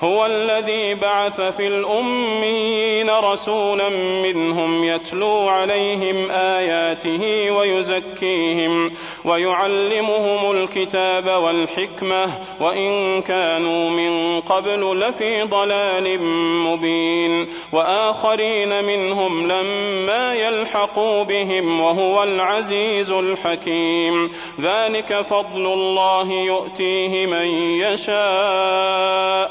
هو الذي بعث في الأميين رسولا منهم يتلو عليهم آياته ويزكيهم ويعلمهم الكتاب والحكمة وإن كانوا من قبل لفي ضلال مبين وآخرين منهم لما يلحقوا بهم وهو العزيز الحكيم ذلك فضل الله يؤتيه من يشاء